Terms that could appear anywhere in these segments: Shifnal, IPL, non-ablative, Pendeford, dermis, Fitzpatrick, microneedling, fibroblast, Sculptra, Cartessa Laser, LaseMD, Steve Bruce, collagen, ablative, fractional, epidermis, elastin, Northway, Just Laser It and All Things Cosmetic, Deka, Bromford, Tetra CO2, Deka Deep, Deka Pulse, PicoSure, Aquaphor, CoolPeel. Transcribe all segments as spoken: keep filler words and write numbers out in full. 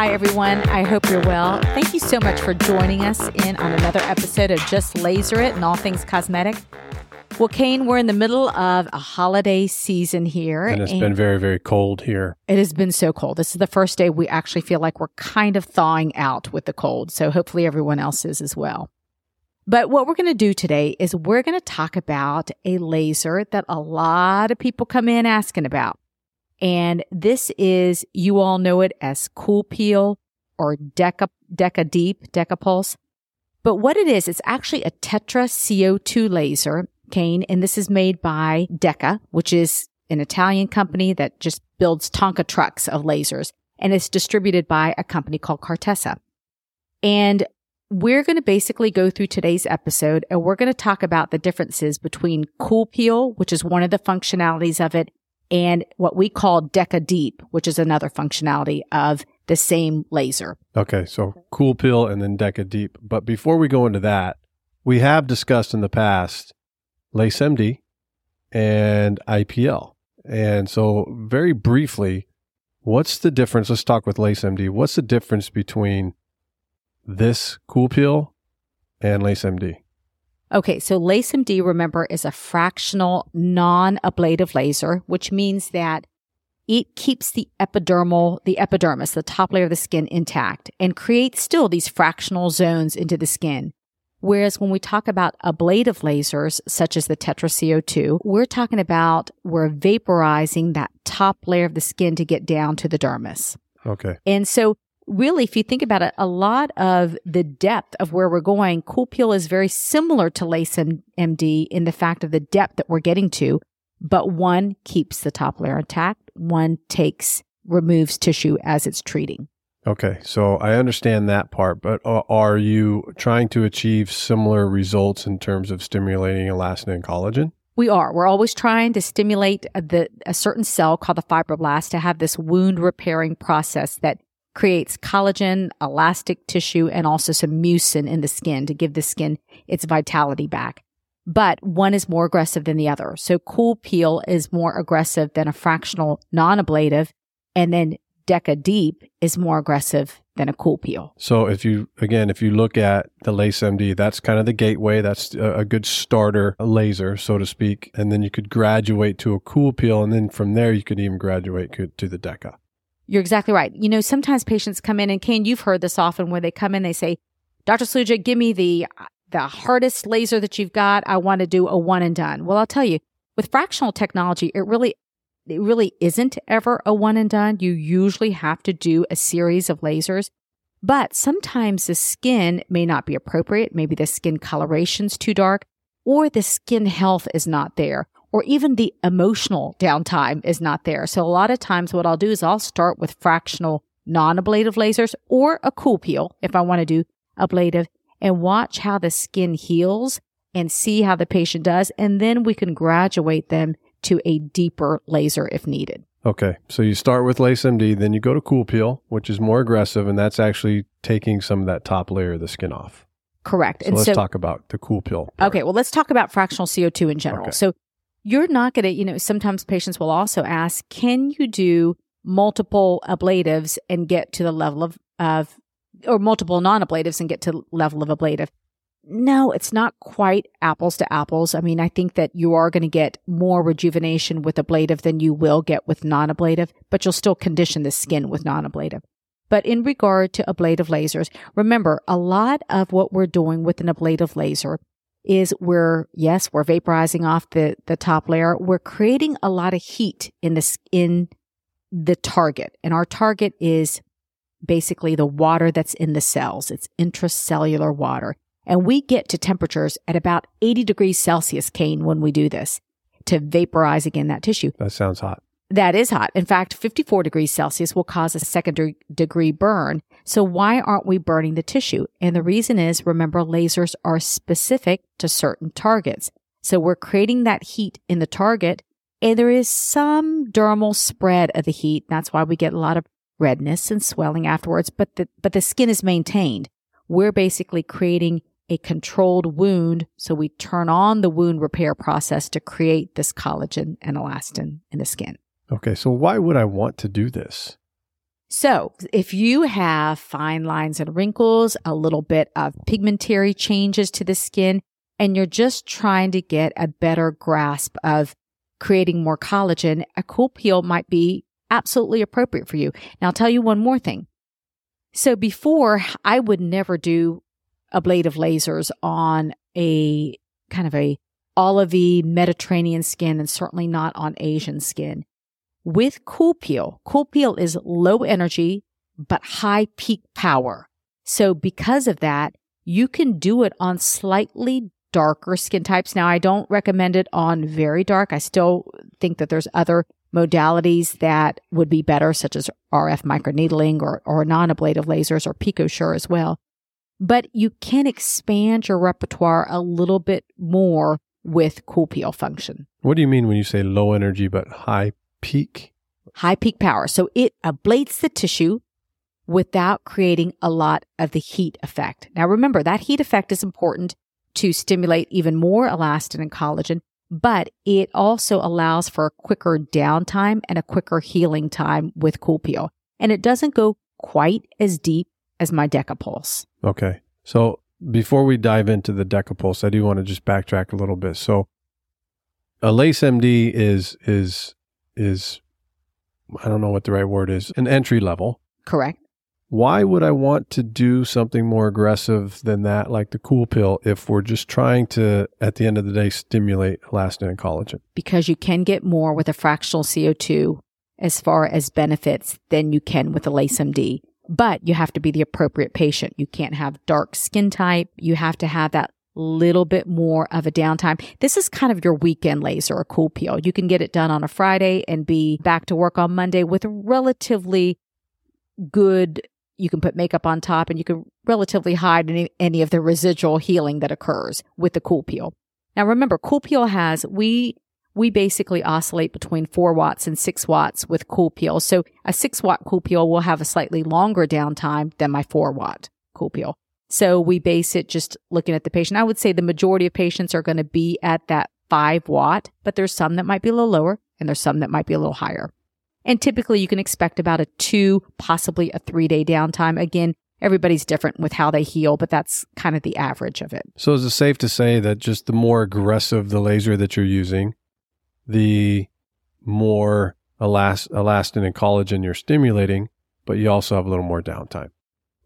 Hi, everyone. I hope you're well. Thank you so much for joining us in on another episode of Just Laser It and All Things Cosmetic. Well, Kane, we're in the middle of a holiday season here. And it's and been very, very cold here. It has been so cold. This is the first day we actually feel like we're kind of thawing out with the cold. So hopefully everyone else is as well. But what we're going to do today is we're going to talk about a laser that a lot of people come in asking about. And this is, you all know it as CoolPeel or Deka, Deka Deep, Deka Pulse. But what it is, it's actually a Tetra C O two laser, Kane, and this is made by Deka, which is an Italian company that just builds Tonka trucks of lasers, and it's distributed by a company called Cartessa. And we're going to basically go through today's episode, and we're going to talk about the differences between CoolPeel, which is one of the functionalities of it, and what we call Deka Deep, which is another functionality of the same laser. Okay, so CoolPeel and then Deka Deep. But before we go into that, we have discussed in the past LaseMD and I P L. And so very briefly, what's the difference? Let's talk with LaseMD. What's the difference between this CoolPeel and LaseMD? Okay, so LaseMD, remember, is a fractional non-ablative laser, which means that it keeps the epidermal, the epidermis, the top layer of the skin intact and creates still these fractional zones into the skin. Whereas when we talk about ablative lasers, such as the Tetra C O two, we're talking about we're vaporizing that top layer of the skin to get down to the dermis. Okay. And so really, if you think about it, a lot of the depth of where we're going, CoolPeel is very similar to LaseMD in the fact of the depth that we're getting to, but one keeps the top layer intact, one takes, removes tissue as it's treating. Okay, so I understand that part, but are you trying to achieve similar results in terms of stimulating elastin and collagen? We are. We're always trying to stimulate the a certain cell called the fibroblast to have this wound repairing process that creates collagen, elastic tissue, and also some mucin in the skin to give the skin its vitality back. But one is more aggressive than the other. So CoolPeel is more aggressive than a fractional non-ablative, and then Deka Deep is more aggressive than a CoolPeel. So if you, again, if you look at the LaseMD, that's kind of the gateway. That's a good starter laser, so to speak. And then you could graduate to a CoolPeel. And then from there, you could even graduate to the Deka. You're exactly right. You know, sometimes patients come in, and Kane, you've heard this often, where they come in, they say, Doctor Saluja, give me the, the hardest laser that you've got. I want to do a one and done. Well, I'll tell you, with fractional technology, it really It really isn't ever a one and done. You usually have to do a series of lasers, but sometimes the skin may not be appropriate. Maybe the skin coloration's too dark, or the skin health is not there, or even the emotional downtime is not there. So a lot of times what I'll do is I'll start with fractional non-ablative lasers or a CoolPeel if I want to do ablative, and watch how the skin heals and see how the patient does. And then we can graduate them to a deeper laser if needed. Okay, so you start with LaseMD, then you go to CoolPeel, which is more aggressive, and that's actually taking some of that top layer of the skin off. Correct. So and let's so, talk about the CoolPeel. Okay, well, let's talk about fractional C O two in general. Okay. So you're not going to, you know, sometimes patients will also ask, can you do multiple ablatives and get to the level of, of or multiple non-ablatives and get to the level of ablative? No, it's not quite apples to apples. I mean, I think that you are going to get more rejuvenation with ablative than you will get with non-ablative, but you'll still condition the skin with non-ablative. But in regard to ablative lasers, remember, a lot of what we're doing with an ablative laser is we're, yes, we're vaporizing off the, the top layer. We're creating a lot of heat in the, in the target, and our target is basically the water that's in the cells. It's intracellular water. And we get to temperatures at about eighty degrees Celsius, Kane, when we do this, to vaporize again that tissue. That sounds hot. That is hot. In fact, fifty-four degrees Celsius will cause a second de- degree burn. So why aren't we burning the tissue? And the reason is, remember, lasers are specific to certain targets. So we're creating that heat in the target, and there is some dermal spread of the heat. That's why we get a lot of redness and swelling afterwards, but the, but the skin is maintained. We're basically creating a controlled wound, so we turn on the wound repair process to create this collagen and elastin in the skin. Okay, so why would I want to do this? So if you have fine lines and wrinkles, a little bit of pigmentary changes to the skin, and you're just trying to get a better grasp of creating more collagen, a CoolPeel might be absolutely appropriate for you. Now, I'll tell you one more thing. So before, I would never do ablative lasers on a kind of a olivey Mediterranean skin, and certainly not on Asian skin. With CoolPeel, CoolPeel is low energy, but high peak power. So because of that, you can do it on slightly darker skin types. Now, I don't recommend it on very dark. I still think that there's other modalities that would be better, such as R F microneedling or, or non-ablative lasers or PicoSure as well. But you can expand your repertoire a little bit more with CoolPeel function. What do you mean when you say low energy but high peak? High peak power. So it ablates the tissue without creating a lot of the heat effect. Now remember, that heat effect is important to stimulate even more elastin and collagen, but it also allows for a quicker downtime and a quicker healing time with CoolPeel. And it doesn't go quite as deep as my Deka Pulse. Okay. So before we dive into the Deka Pulse, I do want to just backtrack a little bit. So a LaseMD is, is, is, I don't know what the right word is, an entry level. Correct. Why would I want to do something more aggressive than that, like the CoolPeel, if we're just trying to, at the end of the day, stimulate elastin and collagen? Because you can get more with a fractional C O two as far as benefits than you can with a LaseMD. But you have to be the appropriate patient. You can't have dark skin type. You have to have that little bit more of a downtime. This is kind of your weekend laser or CoolPeel. You can get it done on a Friday and be back to work on Monday with relatively good... You can put makeup on top and you can relatively hide any, any of the residual healing that occurs with the CoolPeel. Now remember, CoolPeel has, we we basically oscillate between four watts and six watts with CoolPeel. So a six watt CoolPeel will have a slightly longer downtime than my four watt CoolPeel. So we base it just looking at the patient. I would say the majority of patients are going to be at that five watt, but there's some that might be a little lower and there's some that might be a little higher. And typically you can expect about a two, possibly a three-day downtime. Again, everybody's different with how they heal, but that's kind of the average of it. So is it safe to say that just the more aggressive the laser that you're using, the more elast- elastin and collagen you're stimulating, but you also have a little more downtime?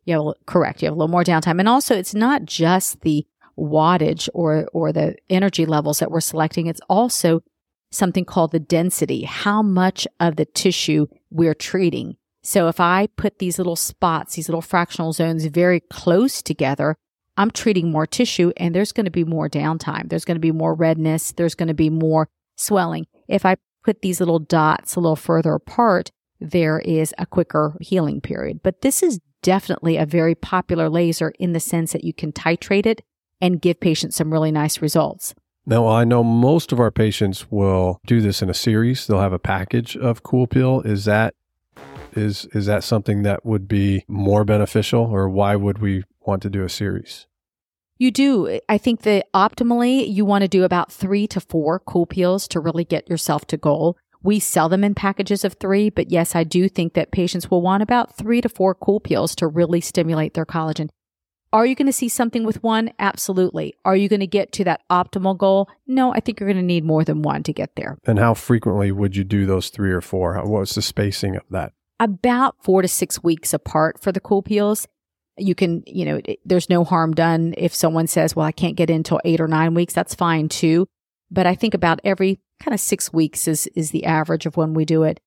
Yeah, well, correct. You have a little more downtime. And also, it's not just the wattage or or the energy levels that we're selecting. It's also something called the density, how much of the tissue we're treating. So if I put these little spots, these little fractional zones very close together, I'm treating more tissue and there's going to be more downtime. There's going to be more redness. There's going to be more swelling. If I put these little dots a little further apart, there is a quicker healing period. But this is definitely a very popular laser in the sense that you can titrate it and give patients some really nice results. Now, I know most of our patients will do this in a series. They'll have a package of CoolPeel. Is that is is that something that would be more beneficial, or why would we want to do a series? You do. I think that optimally, you want to do about three to four CoolPeels to really get yourself to goal. We sell them in packages of three, but yes, I do think that patients will want about three to four CoolPeels to really stimulate their collagen. Are you going to see something with one? Absolutely. Are you going to get to that optimal goal? No, I think you're going to need more than one to get there. And how frequently would you do those three or four? What was the spacing of that? About four to six weeks apart for the CoolPeels. You can, you know, it, there's no harm done if someone says, well, I can't get in until eight or nine weeks. That's fine too. But I think about every kind of six weeks is is the average of when we do it.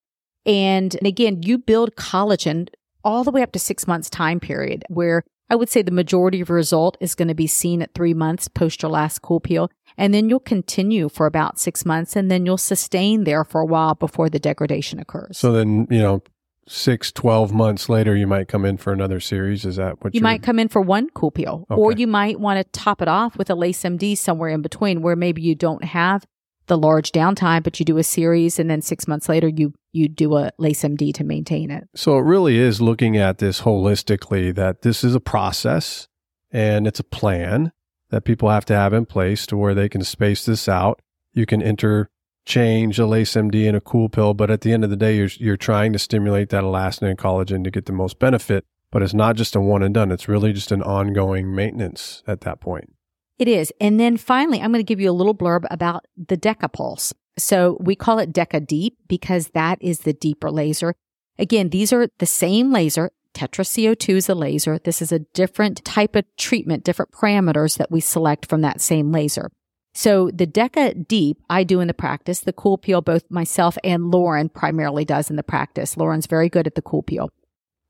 And, and again, you build collagen all the way up to six months time period where I would say the majority of your result is going to be seen at three months post your last CoolPeel, and then you'll continue for about six months, and then you'll sustain there for a while before the degradation occurs. So then, you know, six, twelve months later, you might come in for another series. Is that what you... You might come in for one CoolPeel, okay. Or you might want to top it off with a LaseMD somewhere in between where maybe you don't have the large downtime, but you do a series, and then six months later, you you do a LaseMD to maintain it. So it really is looking at this holistically, that this is a process, and it's a plan that people have to have in place to where they can space this out. You can interchange change, a LaseMD and a CoolPeel, but at the end of the day, you're you're trying to stimulate that elastin and collagen to get the most benefit. But it's not just a one and done. It's really just an ongoing maintenance at that point. It is. And then finally, I'm going to give you a little blurb about the Deka Pulse. So we call it Deka Deep because that is the deeper laser. Again, these are the same laser. Tetra C O two is the laser. This is a different type of treatment, different parameters that we select from that same laser. So the Deka Deep I do in the practice. The CoolPeel, both myself and Lauren primarily does in the practice. Lauren's very good at the CoolPeel.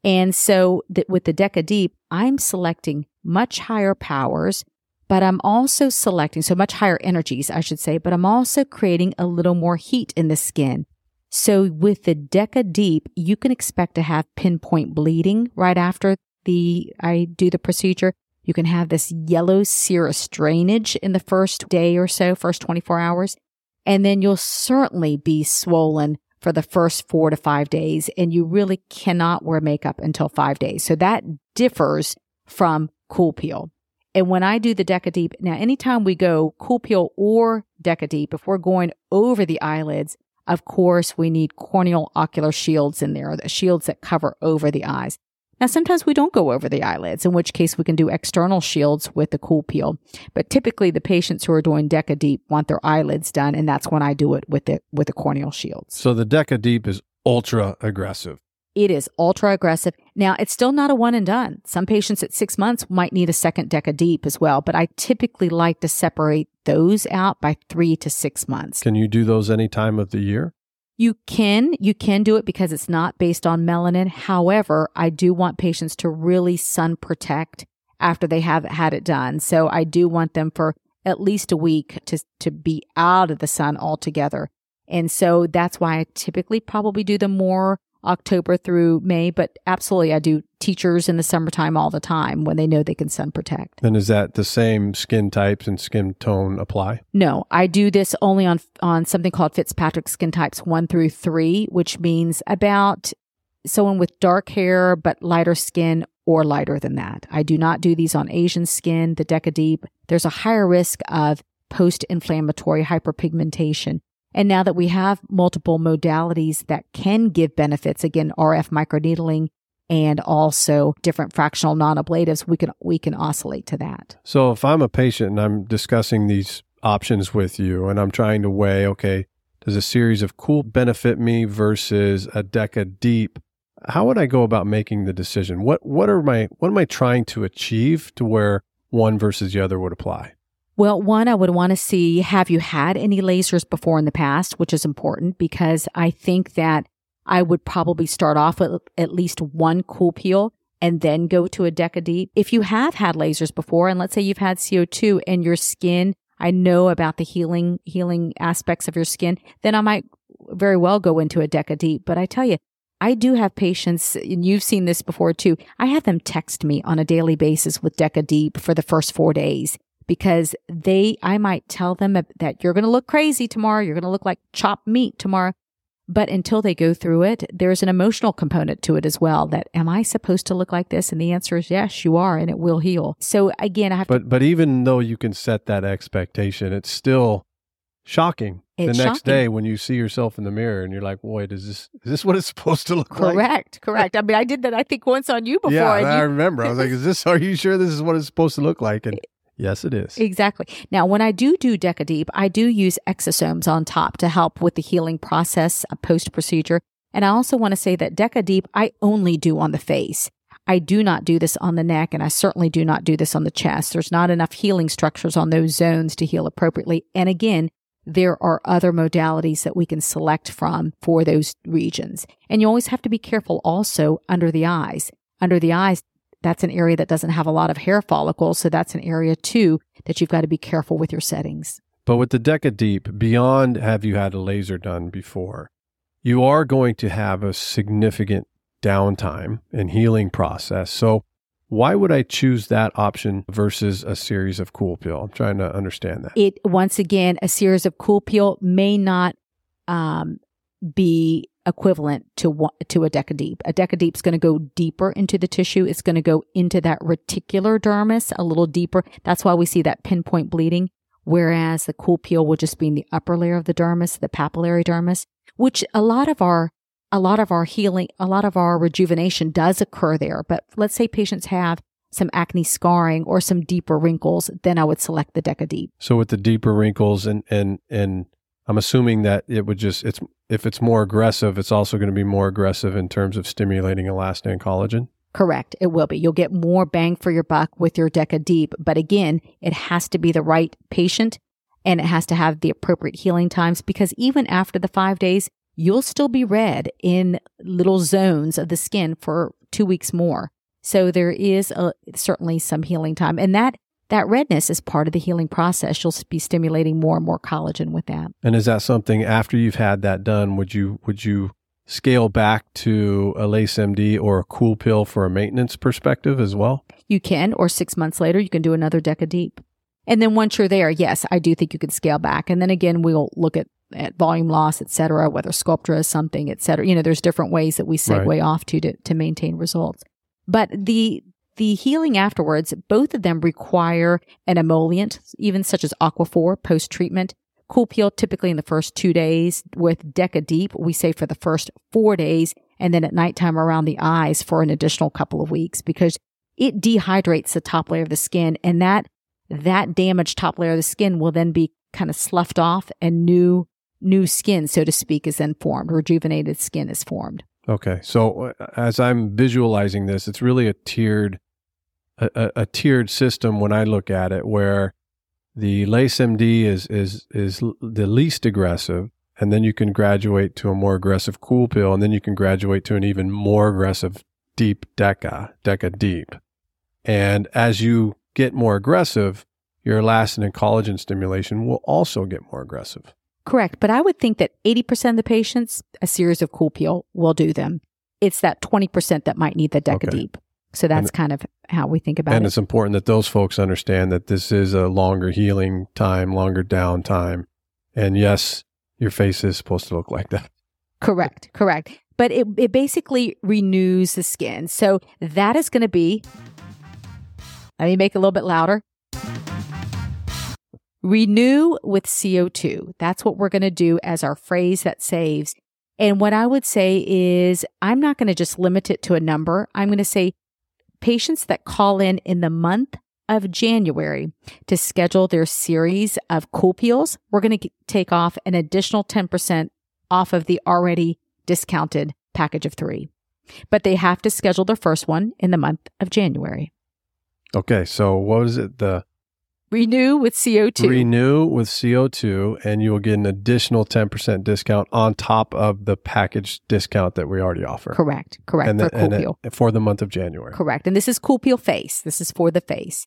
And so that with the Deka Deep, I'm selecting much higher powers, but I'm also selecting, so much higher energies, I should say, but I'm also creating a little more heat in the skin. So with the Deka Deep, you can expect to have pinpoint bleeding right after the I do the procedure. You can have this yellow serous drainage in the first day or so, first twenty-four hours, and then you'll certainly be swollen for the first four to five days, and you really cannot wear makeup until five days. So that differs from CoolPeel. And when I do the Deka Deep, now anytime we go CoolPeel or Deka Deep, if we're going over the eyelids, of course, we need corneal ocular shields in there, the shields that cover over the eyes. Now, sometimes we don't go over the eyelids, in which case we can do external shields with the CoolPeel. But typically, the patients who are doing Deka Deep want their eyelids done, and that's when I do it with the with the corneal shields. So the Deka Deep is ultra aggressive. It is ultra aggressive. Now, it's still not a one and done. Some patients at six months might need a second Deka Deep as well, but I typically like to separate those out by three to six months. Can you do those any time of the year? You can. You can do it because it's not based on melanin. However, I do want patients to really sun protect after they have had it done. So I do want them for at least a week to, to be out of the sun altogether. And so that's why I typically probably do them more October through May, but absolutely I do teachers in the summertime all the time when they know they can sun protect. And is that the same skin types and skin tone apply? No, I do this only on on something called Fitzpatrick skin types one through three, which means about someone with dark hair but lighter skin or lighter than that. I do not do these on Asian skin, the Deka Deep. There's a higher risk of post-inflammatory hyperpigmentation. And now that we have multiple modalities that can give benefits, again, R F microneedling and also different fractional non-ablatives, we can we can oscillate to that. So if I'm a patient and I'm discussing these options with you and I'm trying to weigh, okay, does a series of cool benefit me versus a Deka Deep, how would I go about making the decision? What what are my what am I trying to achieve to where one versus the other would apply? Well, one, I would want to see, have you had any lasers before in the past, which is important because I think that I would probably start off with at least one CoolPeel and then go to a Deka Deep. If you have had lasers before, and let's say you've had C O two and your skin, I know about the healing, healing aspects of your skin, then I might very well go into a Deka Deep. But I tell you, I do have patients, and you've seen this before too, I have them text me on a daily basis with Deka Deep for the first four days. Because they, I might tell them that you're going to look crazy tomorrow, you're going to look like chopped meat tomorrow. But until they go through it, there's an emotional component to it as well that, am I supposed to look like this? And the answer is yes, you are, and it will heal. So again, I have but, to- But even though you can set that expectation, it's still shocking it's the next shocking. day when you see yourself in the mirror and you're like, wait, is this is this what it's supposed to look correct, like? Correct, correct. I mean, I did that, I think, once on you before. Yeah, and you- I remember. I was like, is this, are you sure this is what it's supposed to look like? And- Yes, it is. Exactly. Now, when I do do Deka Deep, I do use exosomes on top to help with the healing process post-procedure. And I also want to say that Deka Deep, I only do on the face. I do not do this on the neck, and I certainly do not do this on the chest. There's not enough healing structures on those zones to heal appropriately. And again, there are other modalities that we can select from for those regions. And you always have to be careful also under the eyes. Under the eyes, that's an area that doesn't have a lot of hair follicles, so that's an area, too, that you've got to be careful with your settings. But with the Deka Deep, beyond have you had a laser done before, you are going to have a significant downtime and healing process. So why would I choose that option versus a series of CoolPeel? I'm trying to understand that. It, once again, a series of CoolPeel may not um, be equivalent to to a Deka Deep. A Deka Deep is going to go deeper into the tissue. It's going to go into that reticular dermis a little deeper. That's why we see that pinpoint bleeding. whereas the CoolPeel will just be in the upper layer of the dermis, the papillary dermis, which a lot of our a lot of our healing, a lot of our rejuvenation does occur there. But let's say patients have some acne scarring or some deeper wrinkles, then I would select the Deka Deep. So with the deeper wrinkles, and and and I'm assuming that it would just, it's if it's more aggressive, it's also going to be more aggressive in terms of stimulating elastin and collagen? Correct. It will be. You'll get more bang for your buck with your Deka Deep. But again, it has to be the right patient and it has to have the appropriate healing times, because even after the five days, you'll still be red in little zones of the skin for two weeks more. So there is a, certainly some healing time. And that, that redness is part of the healing process. You'll be stimulating more and more collagen with that. And is that something, after you've had that done, would you would you scale back to a LaseMD or a CoolPeel for a maintenance perspective as well? You can, or six months later, you can do another Deka Deep. And then once you're there, yes, I do think you could scale back. And then again, we'll look at at volume loss, et cetera, whether Sculptra is something, et cetera. You know, there's different ways that we segue right. off to, to to maintain results. But the the healing afterwards, both of them require an emollient, even such as Aquaphor post-treatment. CoolPeel typically in the first two days. With Deka Deep, we say for the first four days, and then at nighttime around the eyes for an additional couple of weeks, because it dehydrates the top layer of the skin, and that that damaged top layer of the skin will then be kind of sloughed off, and new new skin, so to speak, is then formed. Rejuvenated skin is formed. Okay. So as I'm visualizing this, it's really a tiered a, a tiered system when I look at it, where the LaceMD is is is the least aggressive, and then you can graduate to a more aggressive CoolPeel, and then you can graduate to an even more aggressive deep Deka, Deka Deep. And as you get more aggressive, your elastin and collagen stimulation will also get more aggressive. Correct. But I would think that eighty percent of the patients, a series of CoolPeel will do them. It's that twenty percent that might need the Deka Deep. Okay. So that's and, kind of how we think about and it. And it's important that those folks understand that this is a longer healing time, longer downtime. And yes, your face is supposed to look like that. Correct. Correct. But it, it basically renews the skin. So that is going to be, let me make it a little bit louder. Renew with C O two. That's what we're going to do as our phrase that saves. And what I would say is, I'm not going to just limit it to a number. I'm going to say patients that call in in the month of January to schedule their series of CoolPeels, we're going to take off an additional ten percent off of the already discounted package of three. But they have to schedule their first one in the month of January. Okay. So what is it? The Renew with C O two. Renew with C O two, and you'll get an additional ten percent discount on top of the package discount that we already offer. Correct, correct, and the, for CoolPeel. And it, for the month of January. Correct, and this is CoolPeel face. This is for the face.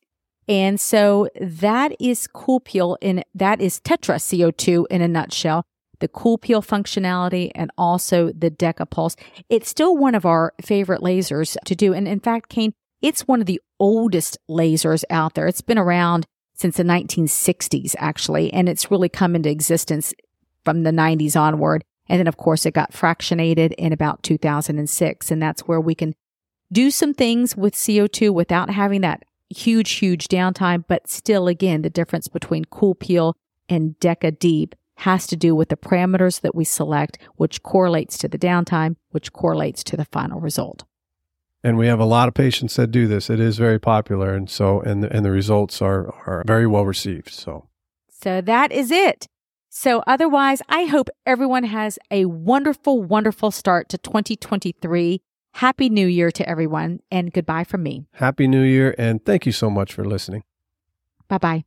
And so that is CoolPeel, and that is Tetra C O two in a nutshell, the CoolPeel functionality, and also the Deka Pulse. It's still one of our favorite lasers to do. And in fact, Kane, it's one of the oldest lasers out there. It's been around since the nineteen sixties, actually, and it's really come into existence from the nineties onward. And then, of course, it got fractionated in about two thousand six, and that's where we can do some things with C O two without having that huge, huge downtime. But still, again, the difference between CoolPeel and Deka Deep has to do with the parameters that we select, which correlates to the downtime, which correlates to the final result. And we have a lot of patients that do this. It is very popular, and so and the, and the results are are very well received. So, so that is it. So otherwise, I hope everyone has a wonderful, wonderful start to twenty twenty-three. Happy New Year to everyone, and goodbye from me. Happy New Year, and thank you so much for listening. Bye bye.